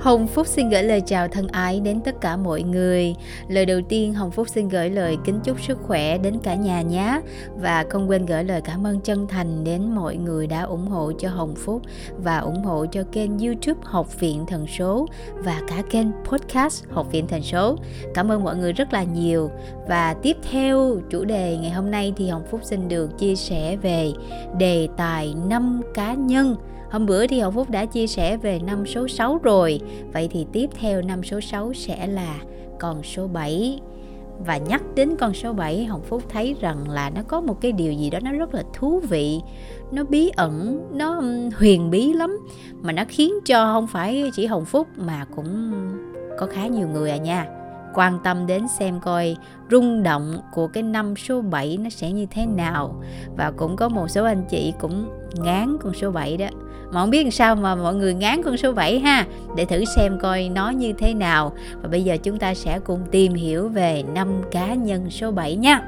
Hồng Phúc xin gửi lời chào thân ái đến tất cả mọi người. Lời đầu tiên, Hồng Phúc xin gửi lời kính chúc sức khỏe đến cả nhà nhé. Và không quên gửi lời cảm ơn chân thành đến mọi người đã ủng hộ cho Hồng Phúc và ủng hộ cho kênh YouTube Học viện Thần Số và cả kênh podcast Học viện Thần Số. Cảm ơn mọi người rất là nhiều. Và tiếp theo chủ đề ngày hôm nay thì Hồng Phúc xin được chia sẻ về đề tài 5 cá nhân. Hôm bữa thì Hồng Phúc đã chia sẻ về năm số 6 rồi. Vậy thì tiếp theo năm số 6 sẽ là con số 7. Và nhắc đến con số 7, Hồng Phúc thấy rằng là nó có một cái điều gì đó nó rất là thú vị. Nó bí ẩn, nó huyền bí lắm. Mà nó khiến cho không phải chỉ Hồng Phúc mà cũng có khá nhiều người à nha, quan tâm đến xem coi rung động của cái năm số 7 nó sẽ như thế nào. Và cũng có một số anh chị cũng ngán con số 7 đó. Mà không biết làm sao mà mọi người ngán con số 7 ha. Để thử xem coi nó như thế nào. Và bây giờ chúng ta sẽ cùng tìm hiểu về 5 cá nhân số 7 nha.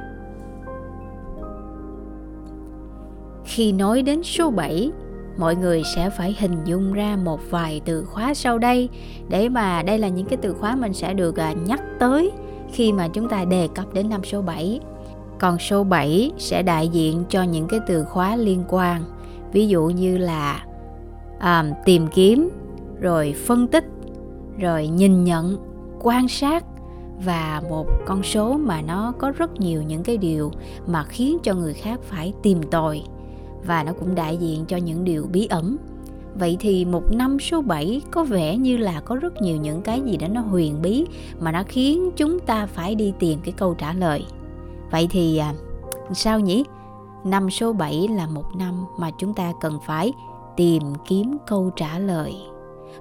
Khi nói đến số 7, mọi người sẽ phải hình dung ra một vài từ khóa sau đây. Để mà đây là những cái từ khóa mình sẽ được nhắc tới khi mà chúng ta đề cập đến năm số 7. Còn số 7 sẽ đại diện cho những cái từ khóa liên quan. Ví dụ như là tìm kiếm, rồi phân tích, rồi nhìn nhận, quan sát. Và một con số mà nó có rất nhiều những cái điều mà khiến cho người khác phải tìm tòi. Và nó cũng đại diện cho những điều bí ẩn. Vậy thì một năm số 7 có vẻ như là có rất nhiều những cái gì đó nó huyền bí mà nó khiến chúng ta phải đi tìm cái câu trả lời. Vậy thì sao nhỉ? Năm số 7 là một năm mà chúng ta cần phải tìm kiếm câu trả lời.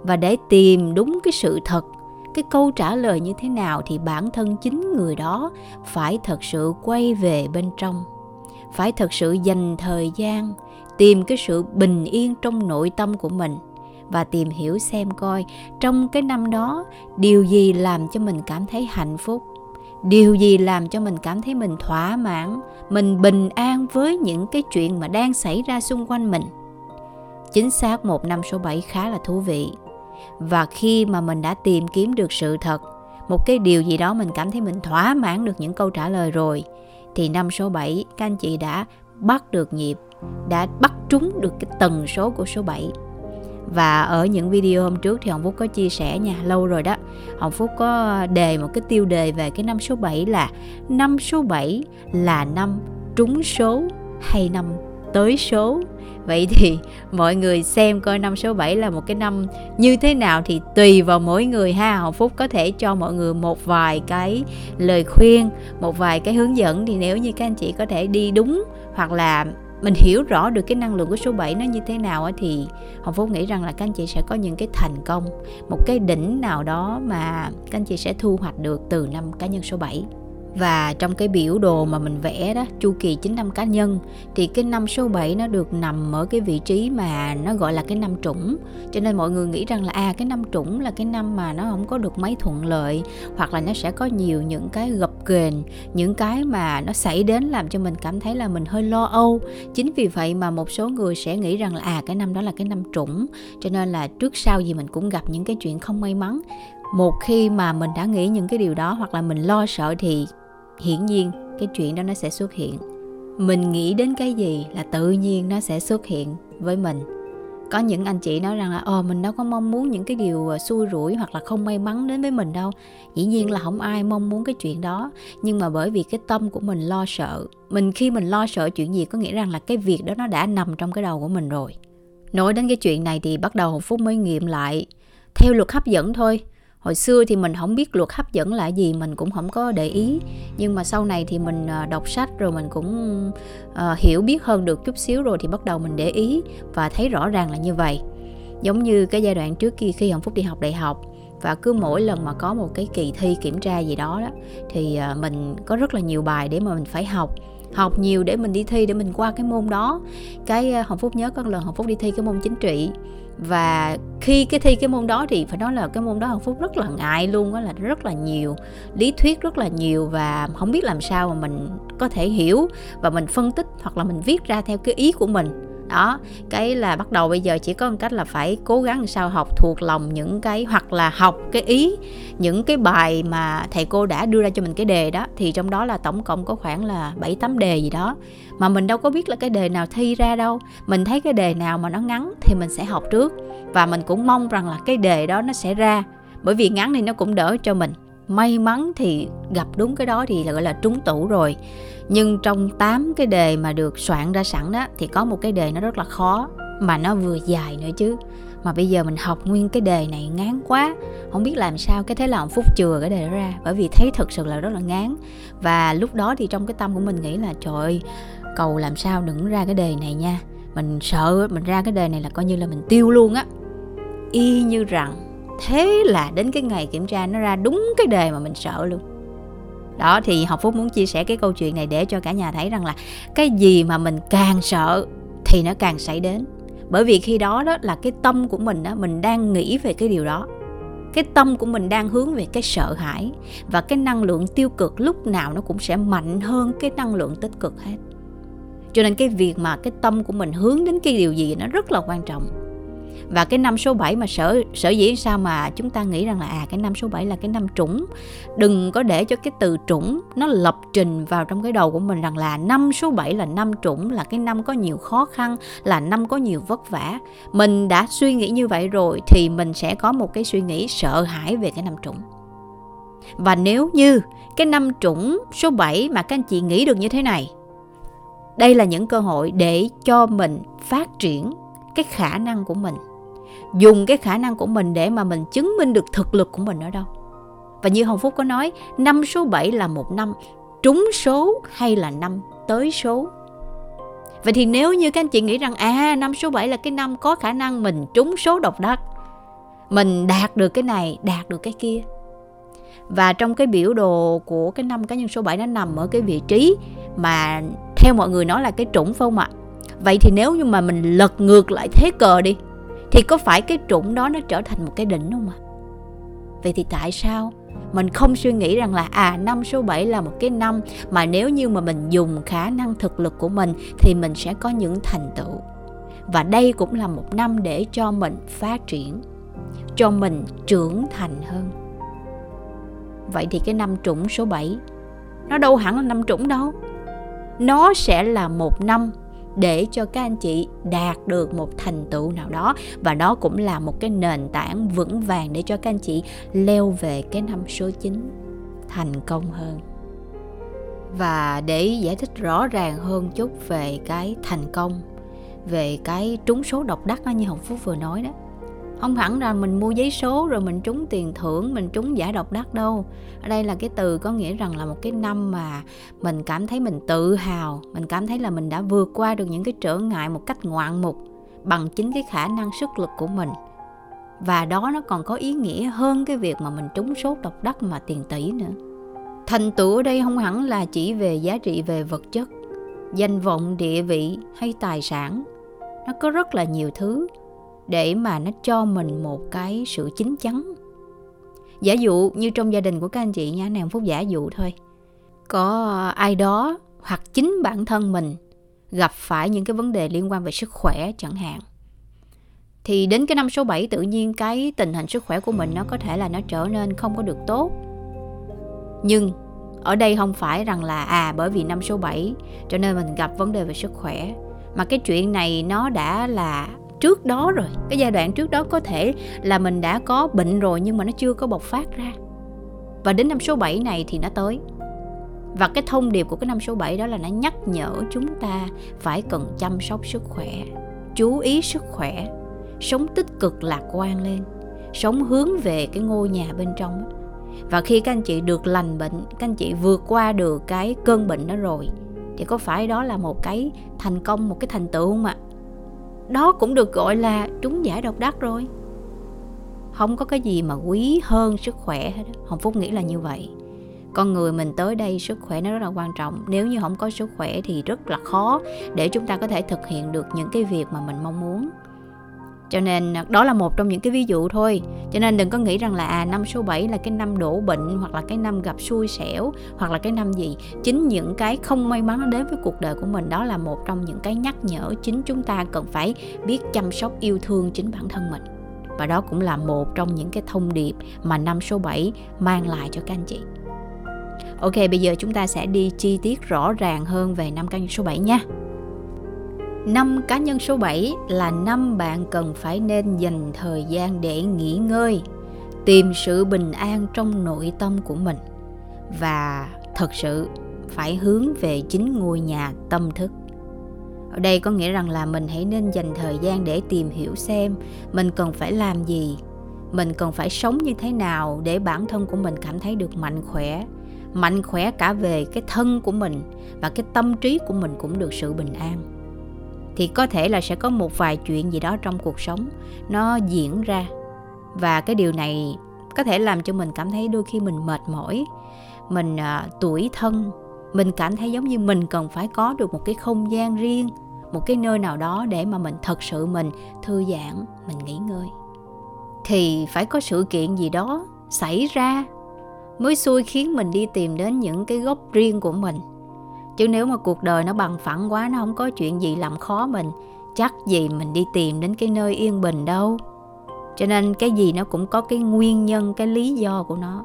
Và để tìm đúng cái sự thật, cái câu trả lời như thế nào thì bản thân chính người đó phải thật sự quay về bên trong. Phải thật sự dành thời gian tìm cái sự bình yên trong nội tâm của mình và tìm hiểu xem coi trong cái năm đó điều gì làm cho mình cảm thấy hạnh phúc, điều gì làm cho mình cảm thấy mình thỏa mãn, mình bình an với những cái chuyện mà đang xảy ra xung quanh mình. Chính xác một năm số 7 khá là thú vị. Và khi mà mình đã tìm kiếm được sự thật, một cái điều gì đó mình cảm thấy mình thỏa mãn được những câu trả lời rồi, thì năm số 7 các anh chị đã bắt được nhịp, đã bắt trúng được cái tần số của số 7. Và ở những video hôm trước thì Hồng Phúc có chia sẻ nha, lâu rồi đó. Hồng Phúc có đề một cái tiêu đề về cái năm số 7 là năm số 7 là năm trúng số hay năm tới số. Vậy thì mọi người xem coi năm số 7 là một cái năm như thế nào thì tùy vào mỗi người ha. Hồng Phúc có thể cho mọi người một vài cái lời khuyên, một vài cái hướng dẫn. Thì nếu như các anh chị có thể đi đúng hoặc là mình hiểu rõ được cái năng lượng của số 7 nó như thế nào thì Hồng Phúc nghĩ rằng là các anh chị sẽ có những cái thành công, một cái đỉnh nào đó mà các anh chị sẽ thu hoạch được từ năm cá nhân số 7. Và trong cái biểu đồ mà mình vẽ đó, chu kỳ 9 năm cá nhân, thì cái năm số 7 nó được nằm ở cái vị trí mà nó gọi là cái năm trũng. Cho nên mọi người nghĩ rằng là cái năm trũng là cái năm mà nó không có được mấy thuận lợi, hoặc là nó sẽ có nhiều những cái gập ghềnh, những cái mà nó xảy đến làm cho mình cảm thấy là mình hơi lo âu. Chính vì vậy mà một số người sẽ nghĩ rằng là cái năm đó là cái năm trũng, cho nên là trước sau gì mình cũng gặp những cái chuyện không may mắn. Một khi mà mình đã nghĩ những cái điều đó hoặc là mình lo sợ thì hiển nhiên cái chuyện đó nó sẽ xuất hiện. Mình nghĩ đến cái gì là tự nhiên nó sẽ xuất hiện với mình. Có những anh chị nói rằng là mình đâu có mong muốn những cái điều xui rủi hoặc là không may mắn đến với mình đâu. Dĩ nhiên là không ai mong muốn cái chuyện đó. Nhưng mà bởi vì cái tâm của mình lo sợ, khi mình lo sợ chuyện gì có nghĩa rằng là cái việc đó nó đã nằm trong cái đầu của mình rồi. Nói đến cái chuyện này thì bắt đầu Hồng Phúc mới nghiệm lại theo luật hấp dẫn thôi. Hồi xưa thì mình không biết luật hấp dẫn là gì, mình cũng không có để ý. Nhưng mà sau này thì mình đọc sách rồi mình cũng hiểu biết hơn được chút xíu rồi thì bắt đầu mình để ý và thấy rõ ràng là như vậy. Giống như cái giai đoạn trước kia khi Hồng Phúc đi học đại học và cứ mỗi lần mà có một cái kỳ thi kiểm tra gì đó thì mình có rất là nhiều bài để mà mình phải học. học nhiều để mình đi thi, để mình qua cái môn đó. Cái Hồng Phúc nhớ có lần Hồng Phúc đi thi cái môn chính trị, và khi cái thi cái môn đó thì phải nói là cái môn đó Hồng Phúc rất là ngại luôn đó, là rất là nhiều lý thuyết, rất là nhiều, và không biết làm sao mà mình có thể hiểu và mình phân tích hoặc là mình viết ra theo cái ý của mình. Đó, cái là bắt đầu bây giờ chỉ có một cách là phải cố gắng làm sao học thuộc lòng những cái, hoặc là học cái ý, những cái bài mà thầy cô đã đưa ra cho mình cái đề đó. Thì trong đó là tổng cộng có khoảng là 7-8 đề gì đó, mà mình đâu có biết là cái đề nào thi ra đâu. Mình thấy cái đề nào mà nó ngắn thì mình sẽ học trước, và mình cũng mong rằng là cái đề đó nó sẽ ra, bởi vì ngắn thì nó cũng đỡ cho mình. May mắn thì gặp đúng cái đó thì là gọi là trúng tủ rồi. Nhưng trong 8 cái đề mà được soạn ra sẵn đó, thì có một cái đề nó rất là khó, mà nó vừa dài nữa chứ. Mà bây giờ mình học nguyên cái đề này ngán quá, không biết làm sao. Cái thế là Hồng Phúc chừa cái đề đó ra, bởi vì thấy thật sự là rất là ngán. Và lúc đó thì trong cái tâm của mình nghĩ là trời ơi, cầu làm sao đừng ra cái đề này nha. Mình sợ mình ra cái đề này là coi như là mình tiêu luôn á. Y như rằng thế là đến cái ngày kiểm tra nó ra đúng cái đề mà mình sợ luôn. Đó, thì Học Phúc muốn chia sẻ cái câu chuyện này để cho cả nhà thấy rằng là cái gì mà mình càng sợ thì nó càng xảy đến. Bởi vì khi đó đó là cái tâm của mình đó, mình đang nghĩ về cái điều đó. Cái tâm của mình đang hướng về cái sợ hãi, và cái năng lượng tiêu cực lúc nào nó cũng sẽ mạnh hơn cái năng lượng tích cực hết. Cho nên cái việc mà cái tâm của mình hướng đến cái điều gì nó rất là quan trọng. Và cái năm số 7 mà sở dĩ sao mà chúng ta nghĩ rằng là cái năm số 7 là cái năm trũng. Đừng có để cho cái từ trũng nó lập trình vào trong cái đầu của mình rằng là năm số 7 là năm trũng, là cái năm có nhiều khó khăn, là năm có nhiều vất vả. Mình đã suy nghĩ như vậy rồi thì mình sẽ có một cái suy nghĩ sợ hãi về cái năm trũng. Và nếu như cái năm trũng số 7 mà các anh chị nghĩ được như thế này, đây là những cơ hội để cho mình phát triển cái khả năng của mình, dùng cái khả năng của mình để mà mình chứng minh được thực lực của mình ở đâu. Và như Hồng Phúc có nói, năm số 7 là một năm trúng số hay là năm tới số. Vậy thì nếu như các anh chị nghĩ rằng năm số 7 là cái năm có khả năng mình trúng số độc đắc, mình đạt được cái này, đạt được cái kia. Và trong cái biểu đồ của cái năm cá nhân số 7 nó nằm ở cái vị trí mà theo mọi người nói là cái trũng, phải không ạ? Vậy thì nếu như mà mình lật ngược lại thế cờ đi, thì có phải cái trũng đó nó trở thành một cái đỉnh không ạ? Vậy thì tại sao mình không suy nghĩ rằng là năm số 7 là một cái năm mà nếu như mà mình dùng khả năng thực lực của mình thì mình sẽ có những thành tựu. Và đây cũng là một năm để cho mình phát triển, cho mình trưởng thành hơn. Vậy thì cái năm trũng số 7 nó đâu hẳn là năm trũng đâu. Nó sẽ là một năm để cho các anh chị đạt được một thành tựu nào đó, và đó cũng là một cái nền tảng vững vàng để cho các anh chị leo về cái năm số 9 thành công hơn. Và để giải thích rõ ràng hơn chút về cái thành công, về cái trúng số độc đắc đó, như Hồng Phúc vừa nói đó, không hẳn là mình mua giấy số rồi mình trúng tiền thưởng, mình trúng giải độc đắc đâu. Ở đây là cái từ có nghĩa rằng là một cái năm mà mình cảm thấy mình tự hào, mình cảm thấy là mình đã vượt qua được những cái trở ngại một cách ngoạn mục bằng chính cái khả năng sức lực của mình. Và đó nó còn có ý nghĩa hơn cái việc mà mình trúng số độc đắc mà tiền tỷ nữa. Thành tựu ở đây không hẳn là chỉ về giá trị về vật chất, danh vọng, địa vị hay tài sản. Nó có rất là nhiều thứ để mà nó cho mình một cái sự chín chắn. Giả dụ như trong gia đình của các anh chị nha, này một phút giả dụ thôi, có ai đó hoặc chính bản thân mình gặp phải những cái vấn đề liên quan về sức khỏe chẳng hạn, thì đến cái năm số 7 tự nhiên cái tình hình sức khỏe của mình nó có thể là nó trở nên không có được tốt. Nhưng ở đây không phải rằng là bởi vì năm số 7 cho nên mình gặp vấn đề về sức khỏe, mà cái chuyện này nó đã là trước đó rồi. Cái giai đoạn trước đó có thể là mình đã có bệnh rồi nhưng mà nó chưa có bộc phát ra. Và đến năm số 7 này thì nó tới. Và cái thông điệp của cái năm số 7 đó là nó nhắc nhở chúng ta phải cần chăm sóc sức khỏe, chú ý sức khỏe, sống tích cực lạc quan lên, sống hướng về cái ngôi nhà bên trong. Và khi các anh chị được lành bệnh, các anh chị vượt qua được cái cơn bệnh đó rồi, thì có phải đó là một cái thành công, một cái thành tựu không ạ? Đó cũng được gọi là trúng giải độc đắc rồi. Không có cái gì mà quý hơn sức khỏe hết. Hồng Phúc nghĩ là như vậy. con người mình tới đây sức khỏe nó rất là quan trọng. Nếu như không có sức khỏe thì rất là khó để chúng ta có thể thực hiện được những cái việc mà mình mong muốn. Cho nên đó là một trong những cái ví dụ thôi. Cho nên đừng có nghĩ rằng là năm số 7 là cái năm đổ bệnh, hoặc là cái năm gặp xui xẻo, hoặc là cái năm gì. Chính những cái không may mắn đến với cuộc đời của mình, đó là một trong những cái nhắc nhở chính chúng ta cần phải biết chăm sóc yêu thương chính bản thân mình. Và đó cũng là một trong những cái thông điệp mà năm số 7 mang lại cho các anh chị. Ok, bây giờ chúng ta sẽ đi chi tiết rõ ràng hơn về năm cá nhân số 7 nha. Năm cá nhân số 7 là năm bạn cần phải nên dành thời gian để nghỉ ngơi, tìm sự bình an trong nội tâm của mình, và thật sự phải hướng về chính ngôi nhà tâm thức. Ở đây có nghĩa rằng là mình hãy nên dành thời gian để tìm hiểu xem mình cần phải làm gì, mình cần phải sống như thế nào để bản thân của mình cảm thấy được mạnh khỏe cả về cái thân của mình, và cái tâm trí của mình cũng được sự bình an. Thì có thể là sẽ có một vài chuyện gì đó trong cuộc sống nó diễn ra, và cái điều này có thể làm cho mình cảm thấy đôi khi mình mệt mỏi, mình tủi thân, mình cảm thấy giống như mình cần phải có được một cái không gian riêng, một cái nơi nào đó để mà mình thật sự mình thư giãn, mình nghỉ ngơi. Thì phải có sự kiện gì đó xảy ra mới xui khiến mình đi tìm đến những cái góc riêng của mình. Chứ nếu mà cuộc đời nó bằng phẳng quá, nó không có chuyện gì làm khó mình, chắc gì mình đi tìm đến cái nơi yên bình đâu. Cho nên cái gì nó cũng có cái nguyên nhân, cái lý do của nó.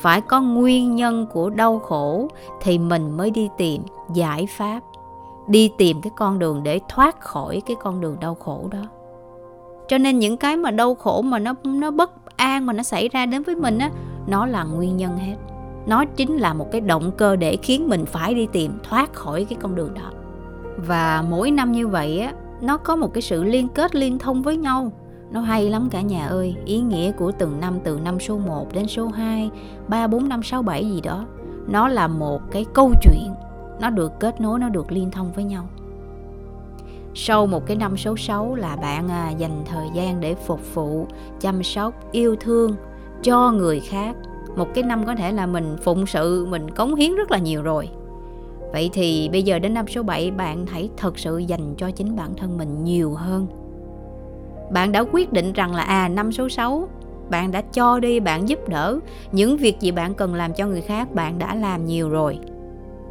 Phải có nguyên nhân của đau khổ thì mình mới đi tìm giải pháp, đi tìm cái con đường để thoát khỏi cái con đường đau khổ đó. Cho nên những cái mà đau khổ mà nó bất an mà nó xảy ra đến với mình á, nó là nguyên nhân hết. Nó chính là một cái động cơ để khiến mình phải đi tìm thoát khỏi cái con đường đó. Và mỗi năm như vậy á, nó có một cái sự liên kết liên thông với nhau. Nó hay lắm cả nhà ơi. Ý nghĩa của từng năm, từ năm số 1 đến số 2, 3, 4, 5, 6, 7 gì đó, nó là một cái câu chuyện. Nó được kết nối, nó được liên thông với nhau. Sau một cái năm số 6 là bạn dành thời gian để phục vụ, chăm sóc, yêu thương cho người khác. Một cái năm có thể là mình phụng sự, mình cống hiến rất là nhiều rồi. Vậy thì bây giờ đến năm số 7, bạn hãy thật sự dành cho chính bản thân mình nhiều hơn. Bạn đã quyết định rằng là năm số 6, bạn đã cho đi, bạn giúp đỡ. Những việc gì bạn cần làm cho người khác, bạn đã làm nhiều rồi,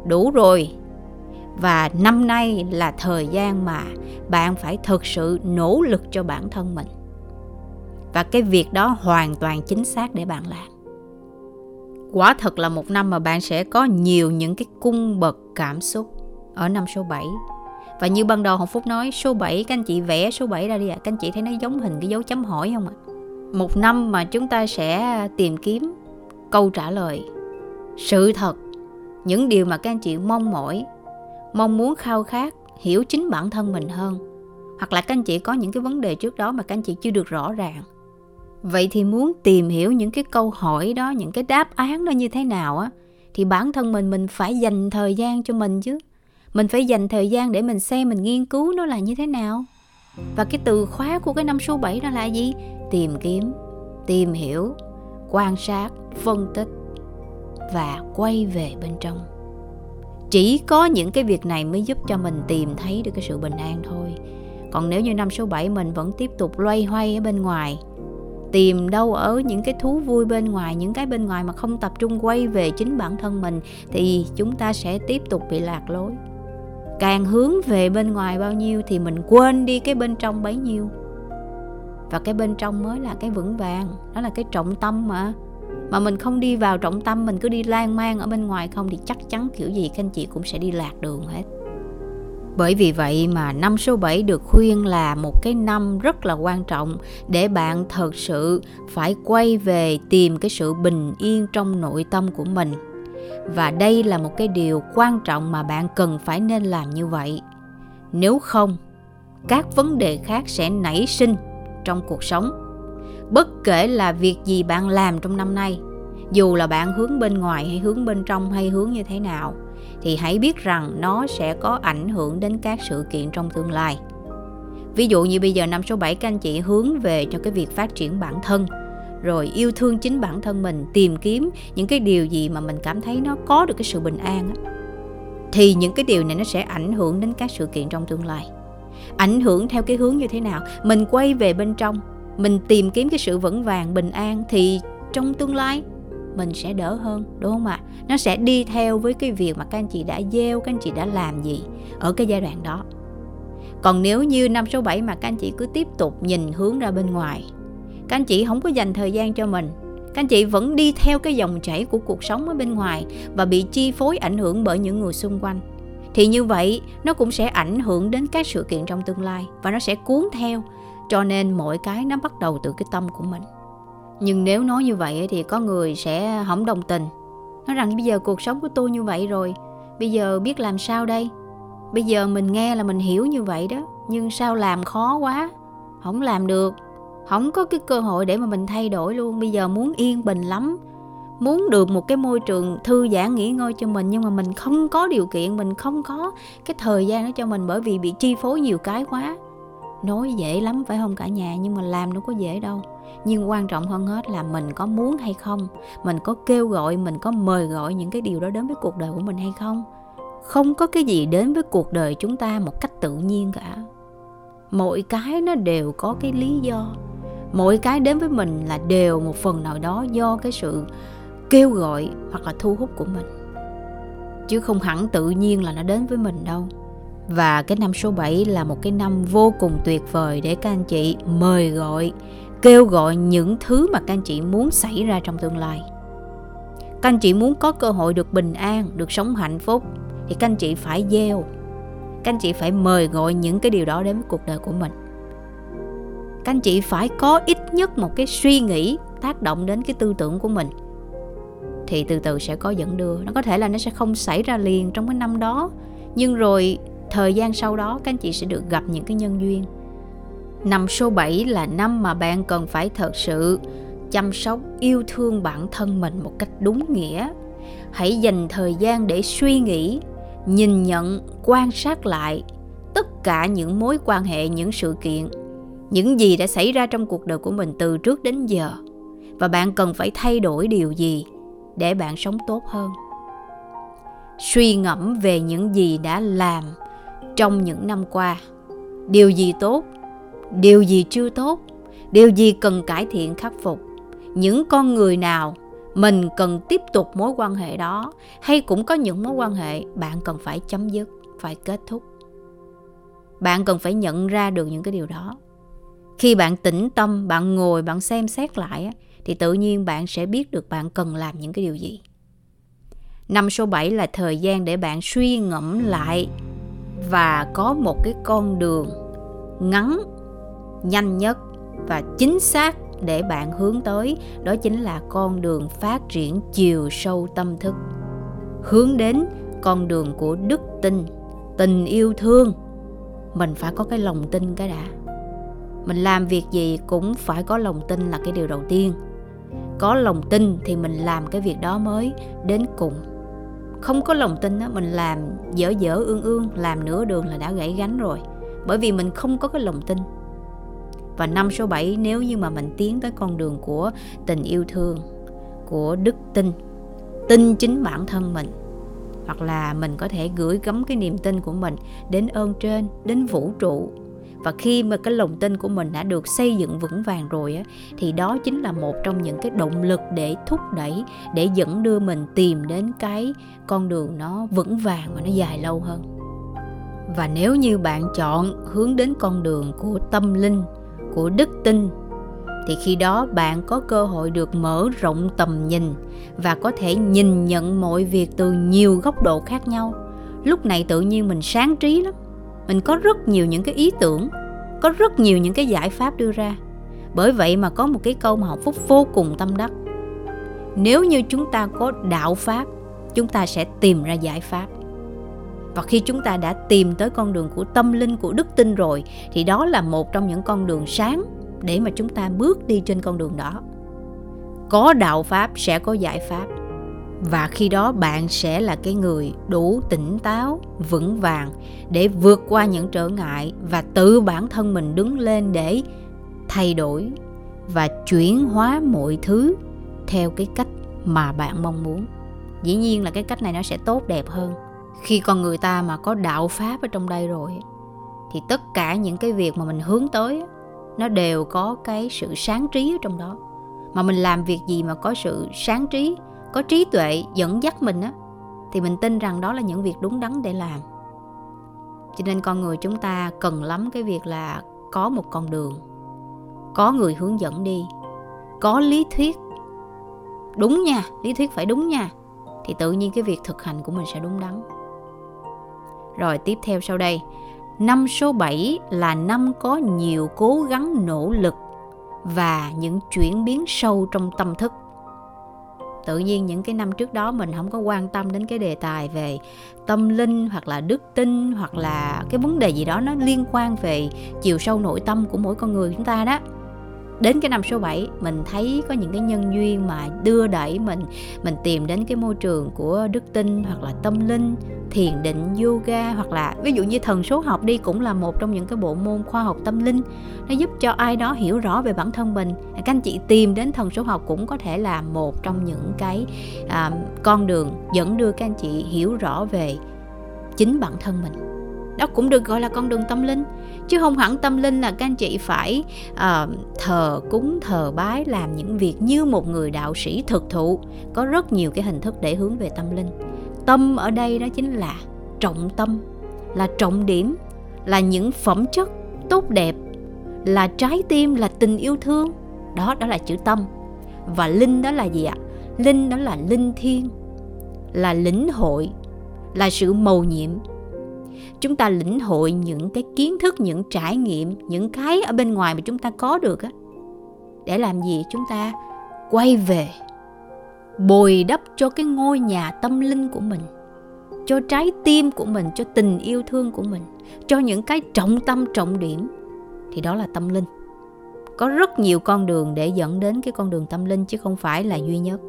đủ rồi. Và năm nay là thời gian mà bạn phải thực sự nỗ lực cho bản thân mình. Và cái việc đó hoàn toàn chính xác để bạn làm. Quả thật là một năm mà bạn sẽ có nhiều những cái cung bậc cảm xúc ở năm số 7. Và như ban đầu Hồng Phúc nói, số 7, các anh chị vẽ số 7 ra đi Các anh chị thấy nó giống hình cái dấu chấm hỏi không ạ? Một năm mà chúng ta sẽ tìm kiếm câu trả lời, sự thật, những điều mà các anh chị mong mỏi, mong muốn khao khát, hiểu chính bản thân mình hơn. Hoặc là các anh chị có những cái vấn đề trước đó mà các anh chị chưa được rõ ràng. Vậy thì muốn tìm hiểu những cái câu hỏi đó, những cái đáp án đó như thế nào á, thì bản thân mình phải dành thời gian cho mình chứ. Mình phải dành thời gian để mình xem, mình nghiên cứu nó là như thế nào. Và cái từ khóa của cái năm số 7 đó là gì? Tìm kiếm, tìm hiểu, quan sát, phân tích và quay về bên trong. Chỉ có những cái việc này mới giúp cho mình tìm thấy được cái sự bình an thôi. Còn nếu như năm số 7 mình vẫn tiếp tục loay hoay ở bên ngoài, tìm đâu ở những cái thú vui bên ngoài, những cái bên ngoài mà không tập trung quay về chính bản thân mình, thì chúng ta sẽ tiếp tục bị lạc lối. Càng hướng về bên ngoài bao nhiêu thì mình quên đi cái bên trong bấy nhiêu. Và cái bên trong mới là cái vững vàng, đó là cái trọng tâm mà. Mà mình không đi vào trọng tâm, mình cứ đi lan man ở bên ngoài không, thì chắc chắn kiểu gì các anh chị cũng sẽ đi lạc đường hết. Bởi vì vậy mà năm số 7 được khuyên là một cái năm rất là quan trọng để bạn thật sự phải quay về tìm cái sự bình yên trong nội tâm của mình. Và đây là một cái điều quan trọng mà bạn cần phải nên làm như vậy. Nếu không, các vấn đề khác sẽ nảy sinh trong cuộc sống. Bất kể là việc gì bạn làm trong năm nay, dù là bạn hướng bên ngoài hay hướng bên trong hay hướng như thế nào, thì hãy biết rằng nó sẽ có ảnh hưởng đến các sự kiện trong tương lai. Ví dụ như bây giờ năm số 7 các anh chị hướng về cho cái việc phát triển bản thân, rồi yêu thương chính bản thân mình, tìm kiếm những cái điều gì mà mình cảm thấy nó có được cái sự bình an á, thì những cái điều này nó sẽ ảnh hưởng đến các sự kiện trong tương lai. Ảnh hưởng theo cái hướng như thế nào? Mình quay về bên trong, mình tìm kiếm cái sự vững vàng, bình an, thì trong tương lai mình sẽ đỡ hơn, đúng không ạ? Nó sẽ đi theo với cái việc mà các anh chị đã gieo, các anh chị đã làm gì ở cái giai đoạn đó. Còn nếu như năm số 7 mà các anh chị cứ tiếp tục nhìn hướng ra bên ngoài, các anh chị không có dành thời gian cho mình, các anh chị vẫn đi theo cái dòng chảy của cuộc sống ở bên ngoài và bị chi phối, ảnh hưởng bởi những người xung quanh, thì như vậy nó cũng sẽ ảnh hưởng đến các sự kiện trong tương lai và nó sẽ cuốn theo. Cho nên mọi cái nó bắt đầu từ cái tâm của mình. Nhưng nếu nói như vậy thì có người sẽ không đồng tình, nói rằng bây giờ cuộc sống của tôi như vậy rồi, bây giờ biết làm sao đây? Bây giờ mình nghe là mình hiểu như vậy đó, nhưng sao làm khó quá, không làm được, không có cái cơ hội để mà mình thay đổi luôn. Bây giờ muốn yên bình lắm, muốn được một cái môi trường thư giãn nghỉ ngơi cho mình, nhưng mà mình không có điều kiện, mình không có cái thời gian đó cho mình, bởi vì bị chi phối nhiều cái quá. Nói dễ lắm phải không cả nhà, nhưng mà làm đâu có dễ đâu. Nhưng quan trọng hơn hết là mình có muốn hay không, mình có kêu gọi, mình có mời gọi những cái điều đó đến với cuộc đời của mình hay không. Không có cái gì đến với cuộc đời chúng ta một cách tự nhiên cả. Mọi cái nó đều có cái lý do. Mọi cái đến với mình là đều một phần nào đó do cái sự kêu gọi hoặc là thu hút của mình, chứ không hẳn tự nhiên là nó đến với mình đâu. Và cái năm số 7 là một cái năm vô cùng tuyệt vời để các anh chị mời gọi, kêu gọi những thứ mà các anh chị muốn xảy ra trong tương lai. Các anh chị muốn có cơ hội được bình an, được sống hạnh phúc, thì các anh chị phải gieo, các anh chị phải mời gọi những cái điều đó đến với cuộc đời của mình. Các anh chị phải có ít nhất một cái suy nghĩ tác động đến cái tư tưởng của mình, thì từ từ sẽ có dẫn đưa. Nó có thể là nó sẽ không xảy ra liền trong cái năm đó, nhưng rồi thời gian sau đó các anh chị sẽ được gặp những cái nhân duyên. Năm số 7 là năm mà bạn cần phải thật sự chăm sóc, yêu thương bản thân mình một cách đúng nghĩa. Hãy dành thời gian để suy nghĩ, nhìn nhận, quan sát lại tất cả những mối quan hệ, những sự kiện, những gì đã xảy ra trong cuộc đời của mình từ trước đến giờ. Và bạn cần phải thay đổi điều gì để bạn sống tốt hơn. Suy ngẫm về những gì đã làm trong những năm qua, điều gì tốt, điều gì chưa tốt, điều gì cần cải thiện khắc phục, những con người nào mình cần tiếp tục mối quan hệ đó, hay cũng có những mối quan hệ bạn cần phải chấm dứt, phải kết thúc. Bạn cần phải nhận ra được những cái điều đó. Khi bạn tĩnh tâm, bạn ngồi, bạn xem xét lại, thì tự nhiên bạn sẽ biết được bạn cần làm những cái điều gì. Năm số 7 là thời gian để bạn suy ngẫm lại và có một cái con đường ngắn, nhanh nhất và chính xác để bạn hướng tới. Đó chính là con đường phát triển chiều sâu tâm thức, hướng đến con đường của đức tin, tình yêu thương. Mình phải có cái lòng tin cái đã. Mình làm việc gì cũng phải có lòng tin là cái điều đầu tiên. Có lòng tin thì mình làm cái việc đó mới đến cùng. Không có lòng tin á, mình làm dở dở ương ương, làm nửa đường là đã gãy gánh rồi, bởi vì mình không có cái lòng tin. Và năm số 7, nếu như mà mình tiến tới con đường của tình yêu thương, của đức tin, tin chính bản thân mình, hoặc là mình có thể gửi gắm cái niềm tin của mình đến ơn trên, đến vũ trụ. Và khi mà cái lòng tin của mình đã được xây dựng vững vàng rồi á, thì đó chính là một trong những cái động lực để thúc đẩy, để dẫn đưa mình tìm đến cái con đường nó vững vàng và nó dài lâu hơn. Và nếu như bạn chọn hướng đến con đường của tâm linh, của đức tin, thì khi đó bạn có cơ hội được mở rộng tầm nhìn và có thể nhìn nhận mọi việc từ nhiều góc độ khác nhau. Lúc này tự nhiên mình sáng trí lắm. Mình có rất nhiều những cái ý tưởng, có rất nhiều những cái giải pháp đưa ra. Bởi vậy mà có một cái câu mà Hồng Phúc vô cùng tâm đắc: nếu như chúng ta có đạo pháp, chúng ta sẽ tìm ra giải pháp. Và khi chúng ta đã tìm tới con đường của tâm linh, của đức tin rồi, thì đó là một trong những con đường sáng để mà chúng ta bước đi trên con đường đó. Có đạo pháp sẽ có giải pháp. Và khi đó bạn sẽ là cái người đủ tỉnh táo, vững vàng để vượt qua những trở ngại và tự bản thân mình đứng lên để thay đổi, và chuyển hóa mọi thứ theo cái cách mà bạn mong muốn. Dĩ nhiên là cái cách này nó sẽ tốt đẹp hơn. Khi con người ta mà có đạo pháp ở trong đây rồi thì tất cả những cái việc mà mình hướng tới nó đều có cái sự sáng trí ở trong đó. Mà mình làm việc gì mà có sự sáng trí, có trí tuệ dẫn dắt mình á, thì mình tin rằng đó là những việc đúng đắn để làm. Cho nên con người chúng ta cần lắm cái việc là có một con đường, có người hướng dẫn đi, có lý thuyết. Đúng nha, lý thuyết phải đúng nha, thì tự nhiên cái việc thực hành của mình sẽ đúng đắn. Rồi tiếp theo sau đây, năm số 7 là năm có nhiều cố gắng nỗ lực và những chuyển biến sâu trong tâm thức. Tự nhiên những cái năm trước đó mình không có quan tâm đến cái đề tài về tâm linh hoặc là đức tin hoặc là cái vấn đề gì đó nó liên quan về chiều sâu nội tâm của mỗi con người chúng ta đó. Đến cái năm số 7 mình thấy có những cái nhân duyên mà đưa đẩy mình tìm đến cái môi trường của đức tin hoặc là tâm linh, thiền định, yoga, hoặc là ví dụ như thần số học đi cũng là một trong những cái bộ môn khoa học tâm linh. Nó giúp cho ai đó hiểu rõ về bản thân mình. Các anh chị tìm đến thần số học cũng có thể là một trong những cái con đường dẫn đưa các anh chị hiểu rõ về chính bản thân mình. Đó cũng được gọi là con đường tâm linh. Chứ không hẳn tâm linh là các anh chị phải thờ cúng, thờ bái, làm những việc như một người đạo sĩ thực thụ. Có rất nhiều cái hình thức để hướng về tâm linh. Tâm ở đây đó chính là trọng tâm, là trọng điểm, là những phẩm chất tốt đẹp, là trái tim, là tình yêu thương. Đó là chữ tâm. Và linh đó là gì ạ? Linh đó là linh thiêng, là lĩnh hội, là sự mầu nhiệm. Chúng ta lĩnh hội những cái kiến thức, những trải nghiệm, những cái ở bên ngoài mà chúng ta có được á. Để làm gì? Chúng ta quay về bồi đắp cho cái ngôi nhà tâm linh của mình, cho trái tim của mình, cho tình yêu thương của mình, cho những cái trọng tâm, trọng điểm. Thì đó là tâm linh. Có rất nhiều con đường để dẫn đến cái con đường tâm linh chứ không phải là duy nhất.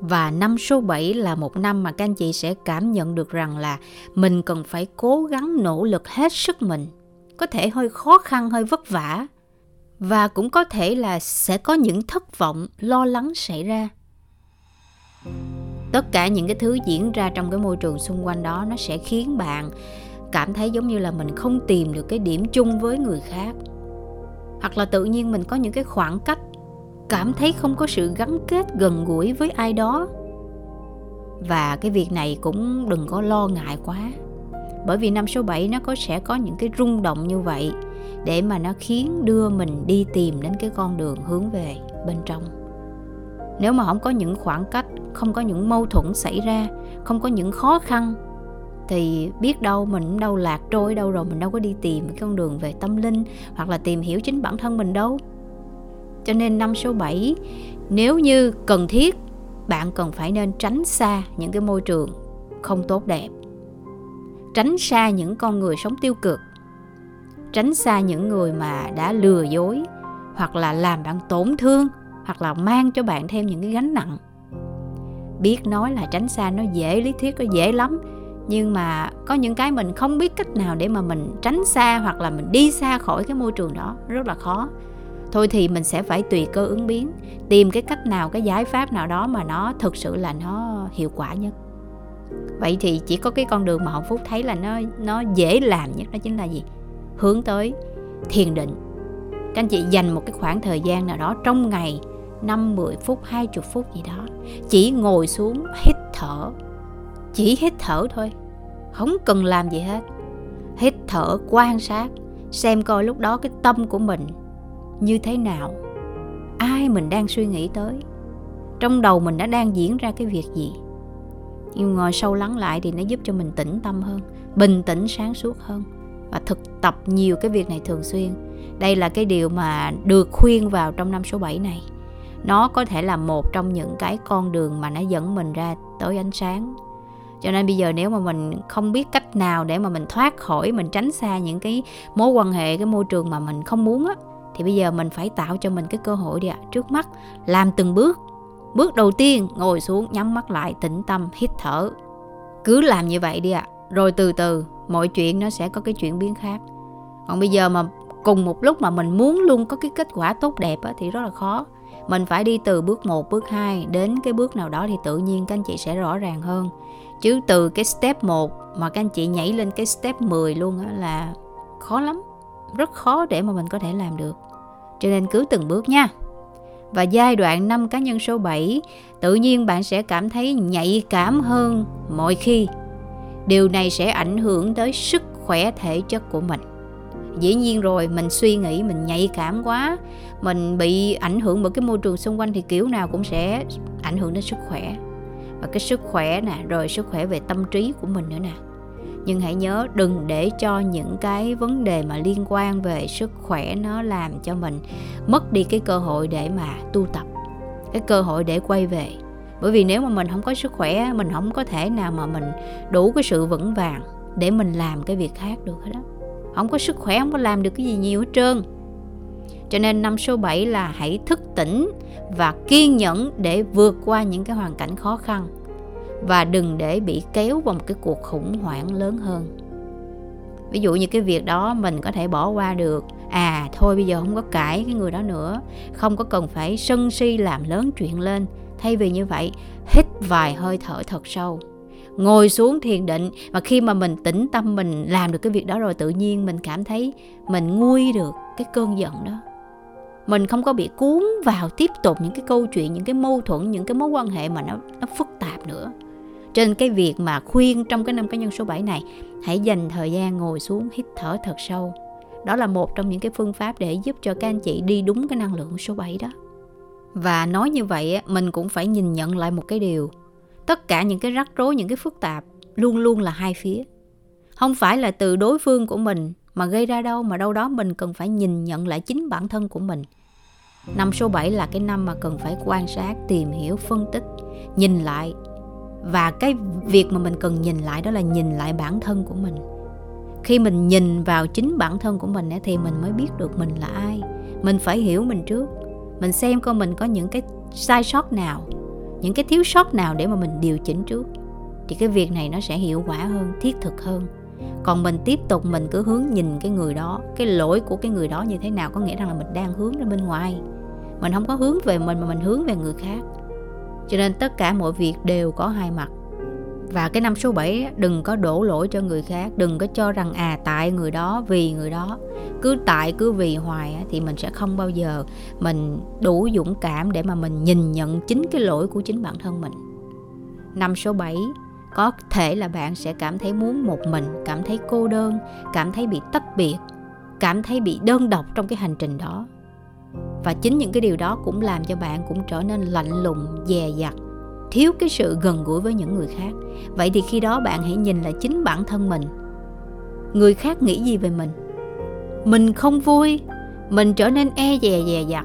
Và năm số 7 là một năm mà các anh chị sẽ cảm nhận được rằng là mình cần phải cố gắng nỗ lực hết sức mình. Có thể hơi khó khăn, hơi vất vả. Và cũng có thể là sẽ có những thất vọng, lo lắng xảy ra. Tất cả những cái thứ diễn ra trong cái môi trường xung quanh đó nó sẽ khiến bạn cảm thấy giống như là mình không tìm được cái điểm chung với người khác. Hoặc là tự nhiên mình có những cái khoảng cách, cảm thấy không có sự gắn kết gần gũi với ai đó. Và cái việc này cũng đừng có lo ngại quá. Bởi vì năm số 7 nó sẽ có những cái rung động như vậy để mà nó khiến đưa mình đi tìm đến cái con đường hướng về bên trong. Nếu mà không có những khoảng cách, không có những mâu thuẫn xảy ra, không có những khó khăn, thì biết đâu mình cũng đâu lạc trôi đâu rồi, mình đâu có đi tìm cái con đường về tâm linh hoặc là tìm hiểu chính bản thân mình đâu. Cho nên năm số 7, nếu như cần thiết, bạn cần phải nên tránh xa những cái môi trường không tốt đẹp, tránh xa những con người sống tiêu cực, tránh xa những người mà đã lừa dối hoặc là làm bạn tổn thương, hoặc là mang cho bạn thêm những cái gánh nặng. Biết nói là tránh xa nó dễ, lý thuyết nó dễ lắm, nhưng mà có những cái mình không biết cách nào để mà mình tránh xa hoặc là mình đi xa khỏi cái môi trường đó, rất là khó. Thôi thì mình sẽ phải tùy cơ ứng biến, tìm cái cách nào, cái giải pháp nào đó mà nó thực sự là nó hiệu quả nhất. Vậy thì chỉ có cái con đường mà Hồng Phúc thấy là nó dễ làm nhất, đó chính là gì? Hướng tới thiền định. Các anh chị dành một cái khoảng thời gian nào đó trong ngày, 5, 10 phút, 20 phút gì đó, chỉ ngồi xuống hít thở. Chỉ hít thở thôi, không cần làm gì hết. Hít thở, quan sát, xem coi lúc đó cái tâm của mình như thế nào, ai mình đang suy nghĩ tới, trong đầu mình đã đang diễn ra cái việc gì. Nhưng ngồi sâu lắng lại thì nó giúp cho mình tĩnh tâm hơn, bình tĩnh sáng suốt hơn. Và thực tập nhiều cái việc này thường xuyên. Đây là cái điều mà được khuyên vào trong năm số 7 này. Nó có thể là một trong những cái con đường mà nó dẫn mình ra tới ánh sáng. Cho nên bây giờ nếu mà mình không biết cách nào để mà mình thoát khỏi, mình tránh xa những cái mối quan hệ, cái môi trường mà mình không muốn á, thì bây giờ mình phải tạo cho mình cái cơ hội đi ạ. Trước mắt làm từng bước. Bước đầu tiên ngồi xuống, nhắm mắt lại, tĩnh tâm, hít thở. Cứ làm như vậy đi ạ. Rồi từ từ mọi chuyện nó sẽ có cái chuyển biến khác. Còn bây giờ mà cùng một lúc mà mình muốn luôn có cái kết quả tốt đẹp thì rất là khó. Mình phải đi từ bước 1, bước 2 đến cái bước nào đó thì tự nhiên các anh chị sẽ rõ ràng hơn. Chứ từ cái step 1 mà các anh chị nhảy lên cái step 10 luôn là khó lắm. Rất khó để mà mình có thể làm được. Cho nên cứ từng bước nha. Và giai đoạn 5 cá nhân số 7, tự nhiên bạn sẽ cảm thấy nhạy cảm hơn mọi khi. Điều này sẽ ảnh hưởng tới sức khỏe thể chất của mình. Dĩ nhiên rồi, mình suy nghĩ, mình nhạy cảm quá, mình bị ảnh hưởng bởi cái môi trường xung quanh thì kiểu nào cũng sẽ ảnh hưởng đến sức khỏe. Và cái sức khỏe nè, rồi sức khỏe về tâm trí của mình nữa nè. Nhưng hãy nhớ đừng để cho những cái vấn đề mà liên quan về sức khỏe nó làm cho mình mất đi cái cơ hội để mà tu tập, cái cơ hội để quay về. Bởi vì nếu mà mình không có sức khỏe, mình không có thể nào mà mình đủ cái sự vững vàng để mình làm cái việc khác được hết đó. Không có sức khỏe, không có làm được cái gì nhiều hết trơn. Cho nên năm số 7 là hãy thức tỉnh và kiên nhẫn để vượt qua những cái hoàn cảnh khó khăn. Và đừng để bị kéo vào một cái cuộc khủng hoảng lớn hơn. Ví dụ như cái việc đó mình có thể bỏ qua được. À thôi bây giờ không có cãi cái người đó nữa, không có cần phải sân si làm lớn chuyện lên. Thay vì như vậy, hít vài hơi thở thật sâu, ngồi xuống thiền định. Và khi mà mình tĩnh tâm, mình làm được cái việc đó rồi, tự nhiên mình cảm thấy mình nguôi được cái cơn giận đó. Mình không có bị cuốn vào tiếp tục những cái câu chuyện, những cái mâu thuẫn, những cái mối quan hệ mà nó phức tạp nữa. Trên cái việc mà khuyên trong cái năm cá nhân số 7 này, hãy dành thời gian ngồi xuống hít thở thật sâu. Đó là một trong những cái phương pháp để giúp cho các anh chị đi đúng cái năng lượng số 7 đó. Và nói như vậy, mình cũng phải nhìn nhận lại một cái điều. Tất cả những cái rắc rối, những cái phức tạp luôn luôn là hai phía. Không phải là từ đối phương của mình mà gây ra đâu, mà đâu đó mình cần phải nhìn nhận lại chính bản thân của mình. Năm số 7 là cái năm mà cần phải quan sát, tìm hiểu, phân tích, nhìn lại. Và cái việc mà mình cần nhìn lại đó là nhìn lại bản thân của mình. Khi mình nhìn vào chính bản thân của mình thì mình mới biết được mình là ai. Mình phải hiểu mình trước. Mình xem coi mình có những cái sai sót nào, những cái thiếu sót nào để mà mình điều chỉnh trước. Thì cái việc này nó sẽ hiệu quả hơn, thiết thực hơn. Còn mình tiếp tục mình cứ hướng nhìn cái người đó, cái lỗi của cái người đó như thế nào, có nghĩa rằng là mình đang hướng ra bên ngoài. Mình không có hướng về mình mà mình hướng về người khác. Cho nên tất cả mọi việc đều có hai mặt. Và cái năm số 7 đừng có đổ lỗi cho người khác. Đừng có cho rằng tại người đó, vì người đó. Cứ tại, cứ vì hoài thì mình sẽ không bao giờ mình đủ dũng cảm để mà mình nhìn nhận chính cái lỗi của chính bản thân mình. Năm số 7 có thể là bạn sẽ cảm thấy muốn một mình, cảm thấy cô đơn, cảm thấy bị tách biệt, cảm thấy bị đơn độc trong cái hành trình đó. Và chính những cái điều đó cũng làm cho bạn cũng trở nên lạnh lùng, dè dặt, thiếu cái sự gần gũi với những người khác. Vậy thì khi đó bạn hãy nhìn lại chính bản thân mình. Người khác nghĩ gì về mình? Mình không vui, mình trở nên e dè, dè dặt.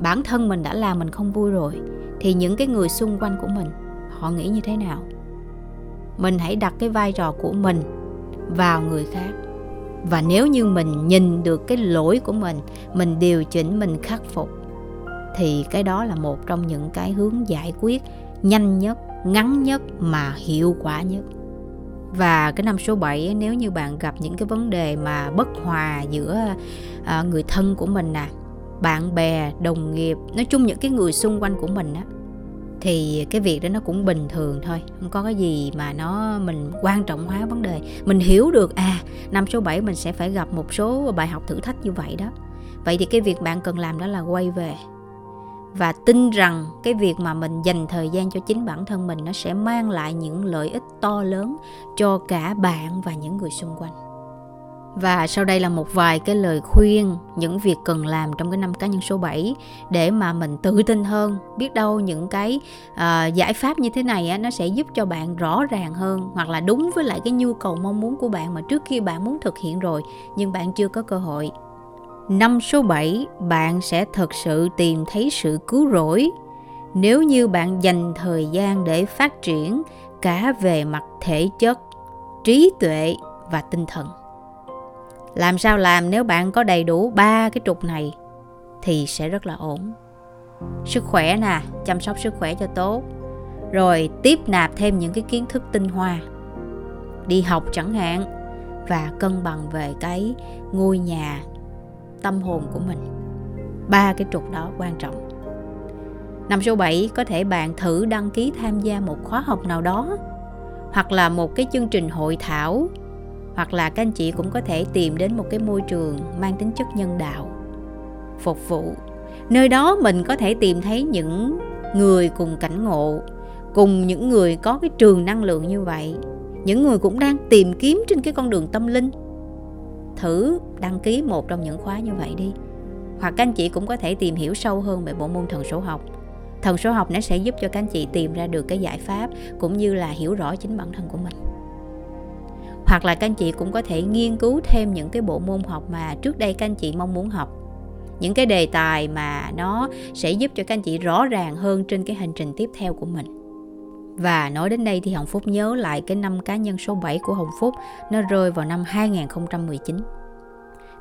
Bản thân mình đã làm mình không vui rồi, thì những cái người xung quanh của mình, họ nghĩ như thế nào? Mình hãy đặt cái vai trò của mình vào người khác. Và nếu như mình nhìn được cái lỗi của mình điều chỉnh, mình khắc phục, thì cái đó là một trong những cái hướng giải quyết nhanh nhất, ngắn nhất mà hiệu quả nhất. Và cái năm số 7, nếu như bạn gặp những cái vấn đề mà bất hòa giữa người thân của mình nè, bạn bè, đồng nghiệp, nói chung những cái người xung quanh của mình á, thì cái việc đó nó cũng bình thường thôi. Không có cái gì mà mình quan trọng hóa vấn đề. Mình hiểu được năm số 7 mình sẽ phải gặp một số bài học thử thách như vậy đó. Vậy thì cái việc bạn cần làm đó là quay về và tin rằng cái việc mà mình dành thời gian cho chính bản thân mình, nó sẽ mang lại những lợi ích to lớn cho cả bạn và những người xung quanh. Và sau đây là một vài cái lời khuyên, những việc cần làm trong cái năm cá nhân số 7 để mà mình tự tin hơn. Biết đâu những cái giải pháp như thế này nó sẽ giúp cho bạn rõ ràng hơn, hoặc là đúng với lại cái nhu cầu mong muốn của bạn mà trước kia bạn muốn thực hiện rồi nhưng bạn chưa có cơ hội. Năm số 7, bạn sẽ thật sự tìm thấy sự cứu rỗi nếu như bạn dành thời gian để phát triển cả về mặt thể chất, trí tuệ và tinh thần. Làm sao làm nếu bạn có đầy đủ 3 cái trục này thì sẽ rất là ổn. Sức khỏe nè, chăm sóc sức khỏe cho tốt. Rồi tiếp nạp thêm những cái kiến thức tinh hoa, đi học chẳng hạn. Và cân bằng về cái ngôi nhà, tâm hồn của mình. Ba cái trục đó quan trọng. Năm số 7, có thể bạn thử đăng ký tham gia một khóa học nào đó, hoặc là một cái chương trình hội thảo, hoặc là các anh chị cũng có thể tìm đến một cái môi trường mang tính chất nhân đạo, phục vụ. Nơi đó mình có thể tìm thấy những người cùng cảnh ngộ, cùng những người có cái trường năng lượng như vậy, những người cũng đang tìm kiếm trên cái con đường tâm linh. Thử đăng ký một trong những khóa như vậy đi. Hoặc các anh chị cũng có thể tìm hiểu sâu hơn về bộ môn thần số học. Thần số học nó sẽ giúp cho các anh chị tìm ra được cái giải pháp, cũng như là hiểu rõ chính bản thân của mình. Hoặc là các anh chị cũng có thể nghiên cứu thêm những cái bộ môn học mà trước đây các anh chị mong muốn học, những cái đề tài mà nó sẽ giúp cho các anh chị rõ ràng hơn trên cái hành trình tiếp theo của mình. Và nói đến đây thì Hồng Phúc nhớ lại cái năm cá nhân số 7 của Hồng Phúc, nó rơi vào năm 2019.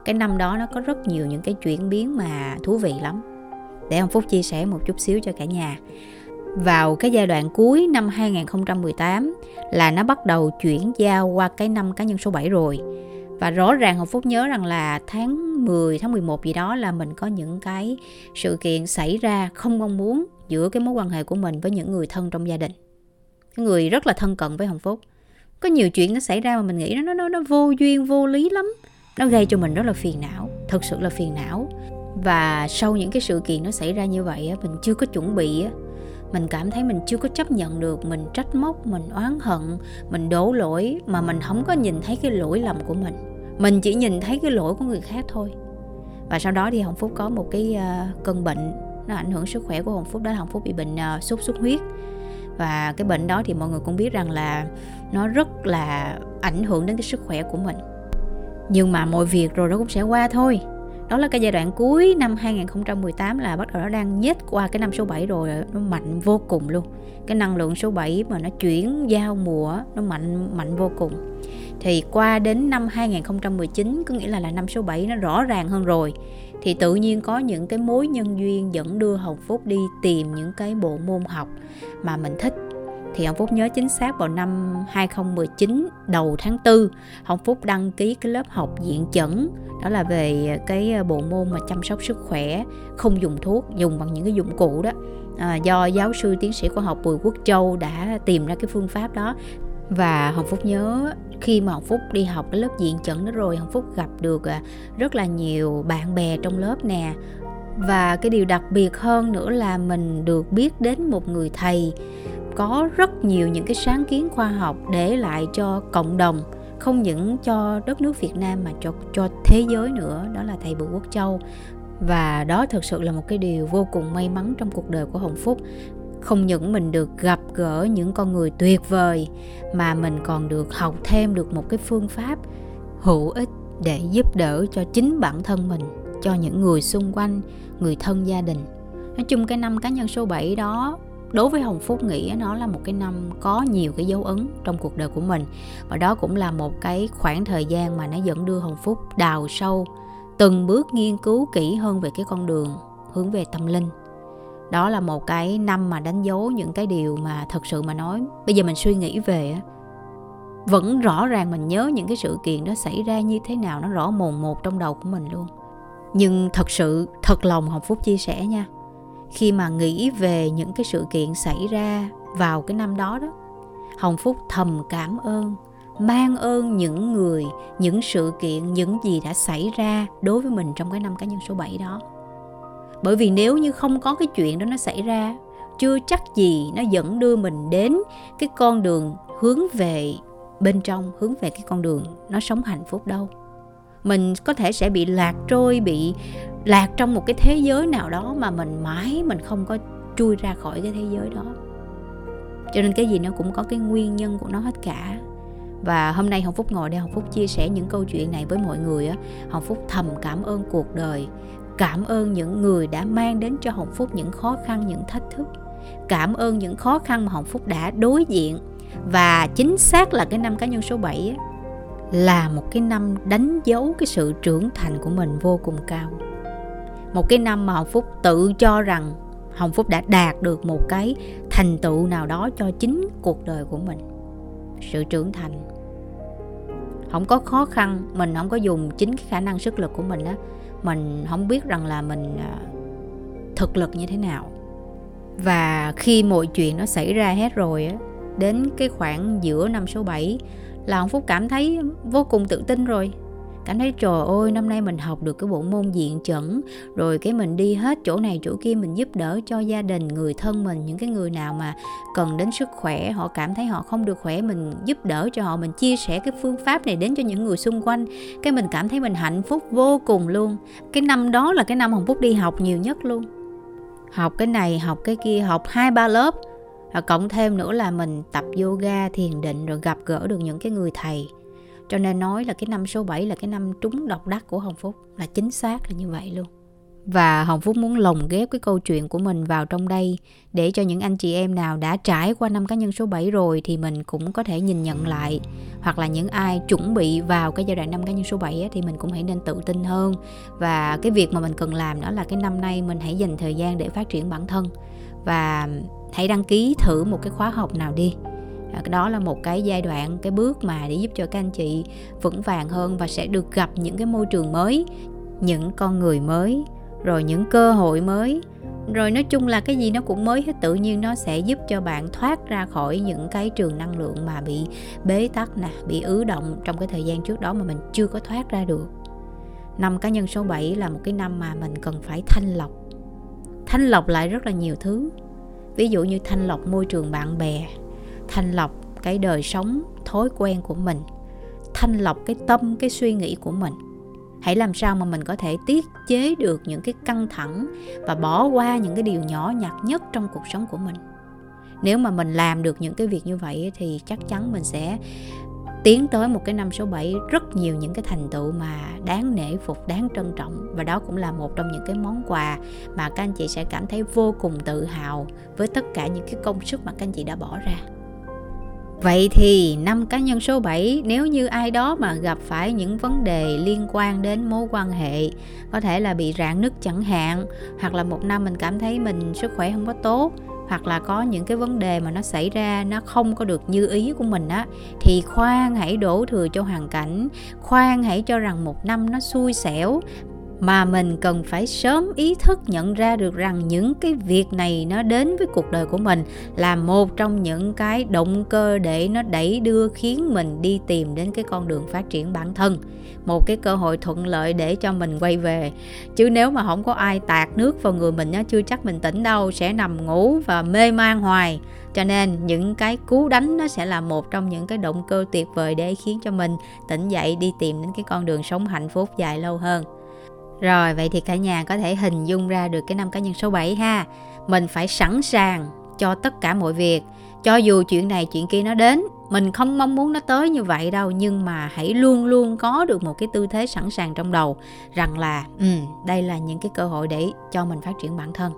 Cái năm đó nó có rất nhiều những cái chuyển biến mà thú vị lắm. Để Hồng Phúc chia sẻ một chút xíu cho cả nhà. Vào cái giai đoạn cuối năm 2018 là nó bắt đầu chuyển giao qua cái năm cá nhân số 7 rồi. Và rõ ràng Hồng Phúc nhớ rằng là tháng 10, tháng 11 gì đó là mình có những cái sự kiện xảy ra không mong muốn giữa cái mối quan hệ của mình với những người thân trong gia đình. Cái người rất là thân cận với Hồng Phúc. Có nhiều chuyện nó xảy ra mà mình nghĩ nó vô duyên, vô lý lắm. Nó gây cho mình rất là phiền não, thật sự là phiền não. Và sau những cái sự kiện nó xảy ra như vậy, mình chưa có chuẩn bị, mình cảm thấy mình chưa có chấp nhận được, mình trách móc, mình oán hận, mình đổ lỗi mà mình không có nhìn thấy cái lỗi lầm của mình. Mình chỉ nhìn thấy cái lỗi của người khác thôi. Và sau đó thì Hồng Phúc có một cái cơn bệnh, nó ảnh hưởng sức khỏe của Hồng Phúc. Đó là Hồng Phúc bị bệnh sốt xuất huyết. Và cái bệnh đó thì mọi người cũng biết rằng là nó rất là ảnh hưởng đến cái sức khỏe của mình. Nhưng mà mọi việc rồi nó cũng sẽ qua thôi. Đó là cái giai đoạn cuối năm 2018 là bắt đầu nó đang nhét qua cái năm số 7 rồi. Nó mạnh vô cùng luôn. Cái năng lượng số 7 mà nó chuyển giao mùa nó mạnh vô cùng. Thì qua đến năm 2019, có nghĩa là năm số 7 nó rõ ràng hơn rồi. Thì tự nhiên có những cái mối nhân duyên dẫn đưa Hồng Phúc đi tìm những cái bộ môn học mà mình thích. Thì Hồng Phúc nhớ chính xác vào năm 2019 đầu tháng 4, Hồng Phúc đăng ký cái lớp học diện chẩn. Đó là về cái bộ môn mà chăm sóc sức khỏe, không dùng thuốc, dùng bằng những cái dụng cụ đó. Do giáo sư tiến sĩ khoa học Bùi Quốc Châu đã tìm ra cái phương pháp đó. Và Hồng Phúc nhớ khi mà Hồng Phúc đi học cái lớp diện chẩn đó rồi, Hồng Phúc gặp được rất là nhiều bạn bè trong lớp nè. Và cái điều đặc biệt hơn nữa là mình được biết đến một người thầy có rất nhiều những cái sáng kiến khoa học để lại cho cộng đồng, không những cho đất nước Việt Nam mà cho thế giới nữa. Đó là thầy Bùi Quốc Châu. Và đó thực sự là một cái điều vô cùng may mắn trong cuộc đời của Hồng Phúc. Không những mình được gặp gỡ những con người tuyệt vời mà mình còn được học thêm được một cái phương pháp hữu ích để giúp đỡ cho chính bản thân mình, cho những người xung quanh, người thân, gia đình. Nói chung cái năm cá nhân số 7 đó, đối với Hồng Phúc nghĩ nó là một cái năm có nhiều cái dấu ấn trong cuộc đời của mình. Và đó cũng là một cái khoảng thời gian mà nó dẫn đưa Hồng Phúc đào sâu, từng bước nghiên cứu kỹ hơn về cái con đường hướng về tâm linh. Đó là một cái năm mà đánh dấu những cái điều mà thật sự mà nói, bây giờ mình suy nghĩ về vẫn rõ ràng mình nhớ những cái sự kiện đó xảy ra như thế nào, nó rõ mồn một trong đầu của mình luôn. Nhưng thật sự, thật lòng Hồng Phúc chia sẻ nha, khi mà nghĩ về những cái sự kiện xảy ra vào cái năm đó, Hồng Phúc thầm cảm ơn, mang ơn những người, những sự kiện, những gì đã xảy ra đối với mình trong cái năm cá nhân số 7 đó. Bởi vì nếu như không có cái chuyện đó nó xảy ra, chưa chắc gì nó dẫn đưa mình đến cái con đường hướng về bên trong, hướng về cái con đường nó sống hạnh phúc đâu. Mình có thể sẽ bị lạc trôi, bị lạc trong một cái thế giới nào đó mà mình mãi mình không có chui ra khỏi cái thế giới đó. Cho nên cái gì nó cũng có cái nguyên nhân của nó hết cả. Và hôm nay Hồng Phúc ngồi đây, Hồng Phúc chia sẻ những câu chuyện này với mọi người á, Hồng Phúc thầm cảm ơn cuộc đời, cảm ơn những người đã mang đến cho Hồng Phúc những khó khăn, những thách thức, cảm ơn những khó khăn mà Hồng Phúc đã đối diện. Và chính xác là cái năm cá nhân số 7 á, là một cái năm đánh dấu cái sự trưởng thành của mình vô cùng cao. Một cái năm mà Hồng Phúc tự cho rằng Hồng Phúc đã đạt được một cái thành tựu nào đó cho chính cuộc đời của mình. Sự trưởng thành. Không có khó khăn, mình không có dùng chính cái khả năng sức lực của mình á, mình không biết rằng là mình thực lực như thế nào. Và khi mọi chuyện nó xảy ra hết rồi á, đến cái khoảng giữa năm số 7 là Hồng Phúc cảm thấy vô cùng tự tin rồi. Cảm thấy trời ơi, năm nay mình học được cái bộ môn diện chẩn, rồi cái mình đi hết chỗ này chỗ kia, mình giúp đỡ cho gia đình, người thân mình, những cái người nào mà cần đến sức khỏe, họ cảm thấy họ không được khỏe, mình giúp đỡ cho họ, mình chia sẻ cái phương pháp này đến cho những người xung quanh. Cái mình cảm thấy mình hạnh phúc vô cùng luôn. Cái năm đó là cái năm Hồng Phúc đi học nhiều nhất luôn. Học cái này, học cái kia, học 2-3 lớp. Cộng thêm nữa là mình tập yoga, thiền định, rồi gặp gỡ được những cái người thầy. Cho nên nói là cái năm số 7 là cái năm trúng độc đắc của Hồng Phúc, là chính xác là như vậy luôn. Và Hồng Phúc muốn lồng ghép cái câu chuyện của mình vào trong đây để cho những anh chị em nào đã trải qua năm cá nhân số 7 rồi thì mình cũng có thể nhìn nhận lại, hoặc là những ai chuẩn bị vào cái giai đoạn năm cá nhân số 7 thì mình cũng hãy nên tự tin hơn. Và cái việc mà mình cần làm đó là cái năm nay mình hãy dành thời gian để phát triển bản thân và hãy đăng ký thử một cái khóa học nào đi. Đó là một cái giai đoạn, cái bước mà để giúp cho các anh chị vững vàng hơn và sẽ được gặp những cái môi trường mới, những con người mới, rồi những cơ hội mới. Rồi nói chung là cái gì nó cũng mới hết, tự nhiên nó sẽ giúp cho bạn thoát ra khỏi những cái trường năng lượng mà bị bế tắc nè, bị ứ động trong cái thời gian trước đó mà mình chưa có thoát ra được. Năm cá nhân số 7 là một cái năm mà mình cần phải thanh lọc. Thanh lọc lại rất là nhiều thứ. Ví dụ như thanh lọc môi trường bạn bè, thanh lọc cái đời sống, thói quen của mình, thanh lọc cái tâm, cái suy nghĩ của mình. Hãy làm sao mà mình có thể tiết chế được những cái căng thẳng và bỏ qua những cái điều nhỏ nhặt nhất trong cuộc sống của mình. Nếu mà mình làm được những cái việc như vậy thì chắc chắn mình sẽ tiến tới một cái năm số 7 rất nhiều những cái thành tựu mà đáng nể phục, đáng trân trọng. Và đó cũng là một trong những cái món quà mà các anh chị sẽ cảm thấy vô cùng tự hào với tất cả những cái công sức mà các anh chị đã bỏ ra. Vậy thì năm cá nhân số 7, nếu như ai đó mà gặp phải những vấn đề liên quan đến mối quan hệ, có thể là bị rạn nứt chẳng hạn, hoặc là một năm mình cảm thấy mình sức khỏe không có tốt, hoặc là có những cái vấn đề mà nó xảy ra nó không có được như ý của mình á, thì khoan hãy đổ thừa cho hoàn cảnh, khoan hãy cho rằng một năm nó xui xẻo, mà mình cần phải sớm ý thức nhận ra được rằng những cái việc này nó đến với cuộc đời của mình là một trong những cái động cơ để nó đẩy đưa khiến mình đi tìm đến cái con đường phát triển bản thân, một cái cơ hội thuận lợi để cho mình quay về. Chứ nếu mà không có ai tạt nước vào người mình, chưa chắc mình tỉnh đâu, sẽ nằm ngủ và mê man hoài. Cho nên những cái cú đánh nó sẽ là một trong những cái động cơ tuyệt vời để khiến cho mình tỉnh dậy đi tìm đến cái con đường sống hạnh phúc dài lâu hơn. Rồi, vậy thì cả nhà có thể hình dung ra được cái năm cá nhân số 7 ha. Mình phải sẵn sàng cho tất cả mọi việc. Cho dù chuyện này chuyện kia nó đến, mình không mong muốn nó tới như vậy đâu, nhưng mà hãy luôn luôn có được một cái tư thế sẵn sàng trong đầu rằng là đây là những cái cơ hội để cho mình phát triển bản thân.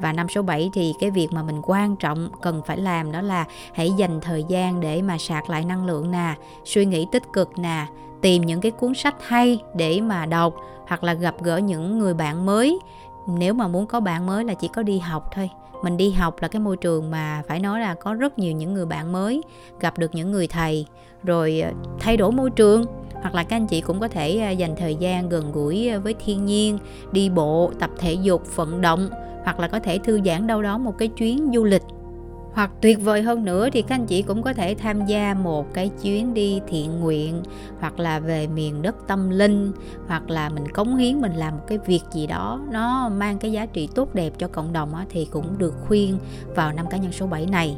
Và năm số 7 thì cái việc mà mình quan trọng cần phải làm đó là hãy dành thời gian để mà sạc lại năng lượng nè, suy nghĩ tích cực nè, tìm những cái cuốn sách hay để mà đọc, hoặc là gặp gỡ những người bạn mới. Nếu mà muốn có bạn mới là chỉ có đi học thôi. Mình đi học là cái môi trường mà phải nói là có rất nhiều những người bạn mới, gặp được những người thầy, rồi thay đổi môi trường. Hoặc là các anh chị cũng có thể dành thời gian gần gũi với thiên nhiên, đi bộ, tập thể dục, vận động, hoặc là có thể thư giãn đâu đó một cái chuyến du lịch. Hoặc tuyệt vời hơn nữa thì các anh chị cũng có thể tham gia một cái chuyến đi thiện nguyện, hoặc là về miền đất tâm linh, hoặc là mình cống hiến, mình làm một cái việc gì đó nó mang cái giá trị tốt đẹp cho cộng đồng thì cũng được khuyên vào năm cá nhân số 7 này.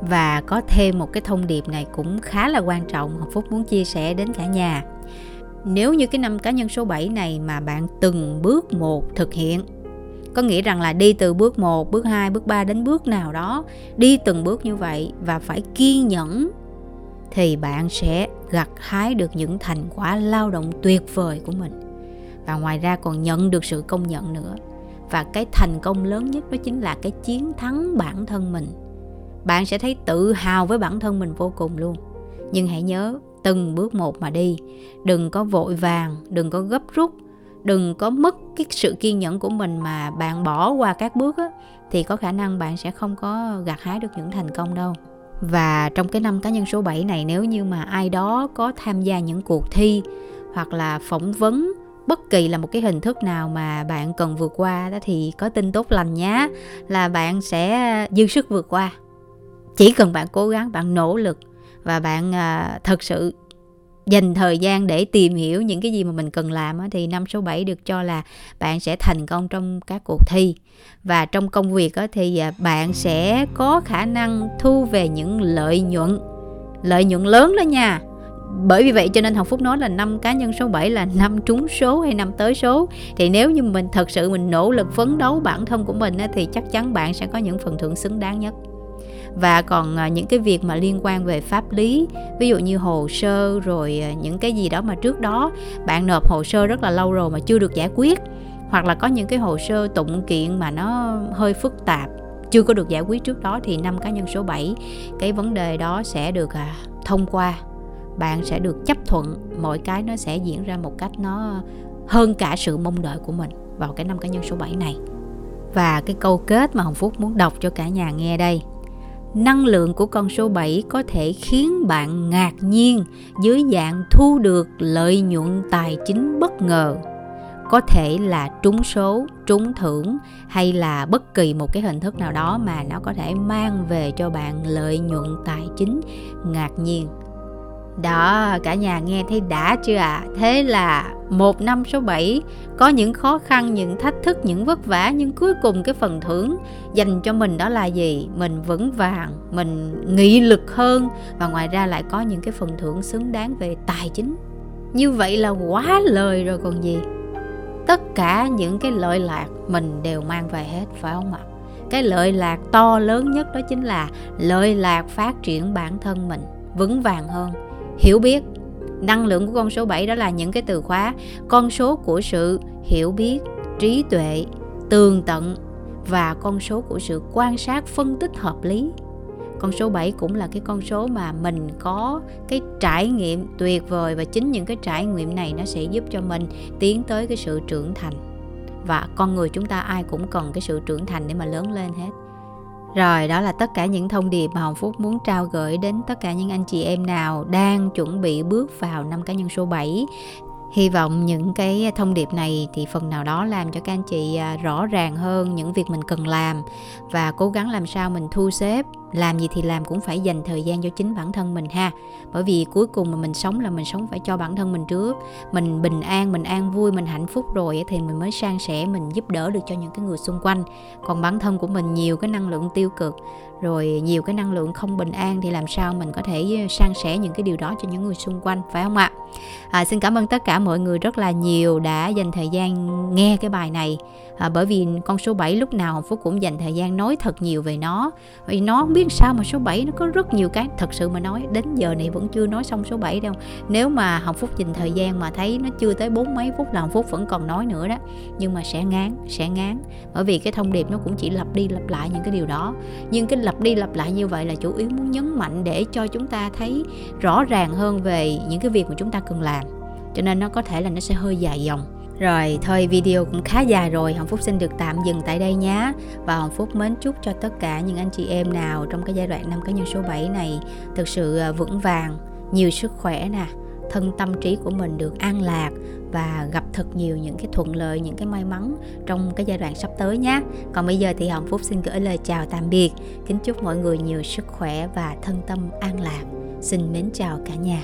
Và có thêm một cái thông điệp này cũng khá là quan trọng, Hồng Phúc muốn chia sẻ đến cả nhà. Nếu như cái năm cá nhân số 7 này mà bạn từng bước một thực hiện, có nghĩa rằng là đi từ bước 1, bước 2, bước 3 đến bước nào đó, đi từng bước như vậy và phải kiên nhẫn, thì bạn sẽ gặt hái được những thành quả lao động tuyệt vời của mình. Và ngoài ra còn nhận được sự công nhận nữa. Và cái thành công lớn nhất đó chính là cái chiến thắng bản thân mình. Bạn sẽ thấy tự hào với bản thân mình vô cùng luôn. Nhưng hãy nhớ từng bước một mà đi. Đừng có vội vàng, đừng có gấp rút, đừng có mất cái sự kiên nhẫn của mình mà bạn bỏ qua các bước thì có khả năng bạn sẽ không có gặt hái được những thành công đâu. Và trong cái năm cá nhân số 7 này, nếu như mà ai đó có tham gia những cuộc thi hoặc là phỏng vấn bất kỳ là một cái hình thức nào mà bạn cần vượt qua đó, thì có tin tốt lành nhé, là bạn sẽ dư sức vượt qua. Chỉ cần bạn cố gắng, bạn nỗ lực và bạn thật sự dành thời gian để tìm hiểu những cái gì mà mình cần làm á, thì năm số 7 được cho là bạn sẽ thành công trong các cuộc thi. Và trong công việc á, thì bạn sẽ có khả năng thu về những lợi nhuận lớn đó nha. Bởi vì vậy cho nên Hồng Phúc nói là năm cá nhân số 7 là năm trúng số hay năm tới số. Thì nếu như mình thật sự mình nỗ lực phấn đấu bản thân của mình á, thì chắc chắn bạn sẽ có những phần thưởng xứng đáng nhất. Và còn những cái việc mà liên quan về pháp lý, ví dụ như hồ sơ rồi những cái gì đó mà trước đó bạn nộp hồ sơ rất là lâu rồi mà chưa được giải quyết, hoặc là có những cái hồ sơ tụng kiện mà nó hơi phức tạp, chưa có được giải quyết trước đó, thì năm cá nhân số 7 cái vấn đề đó sẽ được thông qua. Bạn sẽ được chấp thuận, mọi cái nó sẽ diễn ra một cách nó hơn cả sự mong đợi của mình vào cái năm cá nhân số 7 này. Và cái câu kết mà Hồng Phúc muốn đọc cho cả nhà nghe đây: năng lượng của con số 7 có thể khiến bạn ngạc nhiên dưới dạng thu được lợi nhuận tài chính bất ngờ. Có thể là trúng số, trúng thưởng hay là bất kỳ một cái hình thức nào đó mà nó có thể mang về cho bạn lợi nhuận tài chính ngạc nhiên. Đó, cả nhà nghe thấy đã chưa ạ? Thế là một năm số 7 có những khó khăn, những thách thức, những vất vả, nhưng cuối cùng cái phần thưởng dành cho mình đó là gì? Mình vững vàng, mình nghị lực hơn, và ngoài ra lại có những cái phần thưởng xứng đáng về tài chính. Như vậy là quá lời rồi còn gì. Tất cả những cái lợi lạc mình đều mang về hết, phải không ạ? Cái lợi lạc to lớn nhất đó chính là lợi lạc phát triển bản thân mình, vững vàng hơn, hiểu biết. Năng lượng của con số 7 đó là những cái từ khóa: con số của sự hiểu biết, trí tuệ, tường tận, và con số của sự quan sát, phân tích hợp lý. Con số 7 cũng là cái con số mà mình có cái trải nghiệm tuyệt vời, và chính những cái trải nghiệm này nó sẽ giúp cho mình tiến tới cái sự trưởng thành. Và con người chúng ta ai cũng cần cái sự trưởng thành để mà lớn lên hết. Rồi, đó là tất cả những thông điệp mà Hồng Phúc muốn trao gửi đến tất cả những anh chị em nào đang chuẩn bị bước vào năm cá nhân số 7. Hy vọng những cái thông điệp này thì phần nào đó làm cho các anh chị rõ ràng hơn những việc mình cần làm, và cố gắng làm sao mình thu xếp. Làm gì thì làm cũng phải dành thời gian cho chính bản thân mình ha. Bởi vì cuối cùng mà mình sống là mình sống phải cho bản thân mình trước. Mình bình an, mình an vui, mình hạnh phúc rồi thì mình mới san sẻ, mình giúp đỡ được cho những cái người xung quanh. Còn bản thân của mình nhiều cái năng lượng tiêu cực, rồi nhiều cái năng lượng không bình an, thì làm sao mình có thể san sẻ những cái điều đó cho những người xung quanh, phải không ạ? Xin cảm ơn tất cả mọi người rất là nhiều đã dành thời gian nghe cái bài này. Bởi vì con số 7 lúc nào Hồng Phúc cũng dành thời gian nói thật nhiều về nó. Vì nó không biết sao mà số 7 nó có rất nhiều cái thật sự mà nói. Đến giờ này vẫn chưa nói xong số 7 đâu. Nếu mà Hồng Phúc dành thời gian mà thấy nó chưa tới 40 mấy phút là Hồng Phúc vẫn còn nói nữa đó. Nhưng mà sẽ ngán. Bởi vì cái thông điệp nó cũng chỉ lặp đi lặp lại những cái điều đó. Nhưng cái lặp đi lặp lại như vậy là chủ yếu muốn nhấn mạnh để cho chúng ta thấy rõ ràng hơn về những cái việc mà chúng ta cần làm. Cho nên nó có thể là nó sẽ hơi dài dòng. Rồi, thôi video cũng khá dài rồi, Hồng Phúc xin được tạm dừng tại đây nhé. Và Hồng Phúc mến chúc cho tất cả những anh chị em nào trong cái giai đoạn năm cá nhân số 7 này thực sự vững vàng, nhiều sức khỏe nè, thân tâm trí của mình được an lạc, và gặp thật nhiều những cái thuận lợi, những cái may mắn trong cái giai đoạn sắp tới nhé. Còn bây giờ thì Hồng Phúc xin gửi lời chào tạm biệt. Kính chúc mọi người nhiều sức khỏe và thân tâm an lạc. Xin mến chào cả nhà.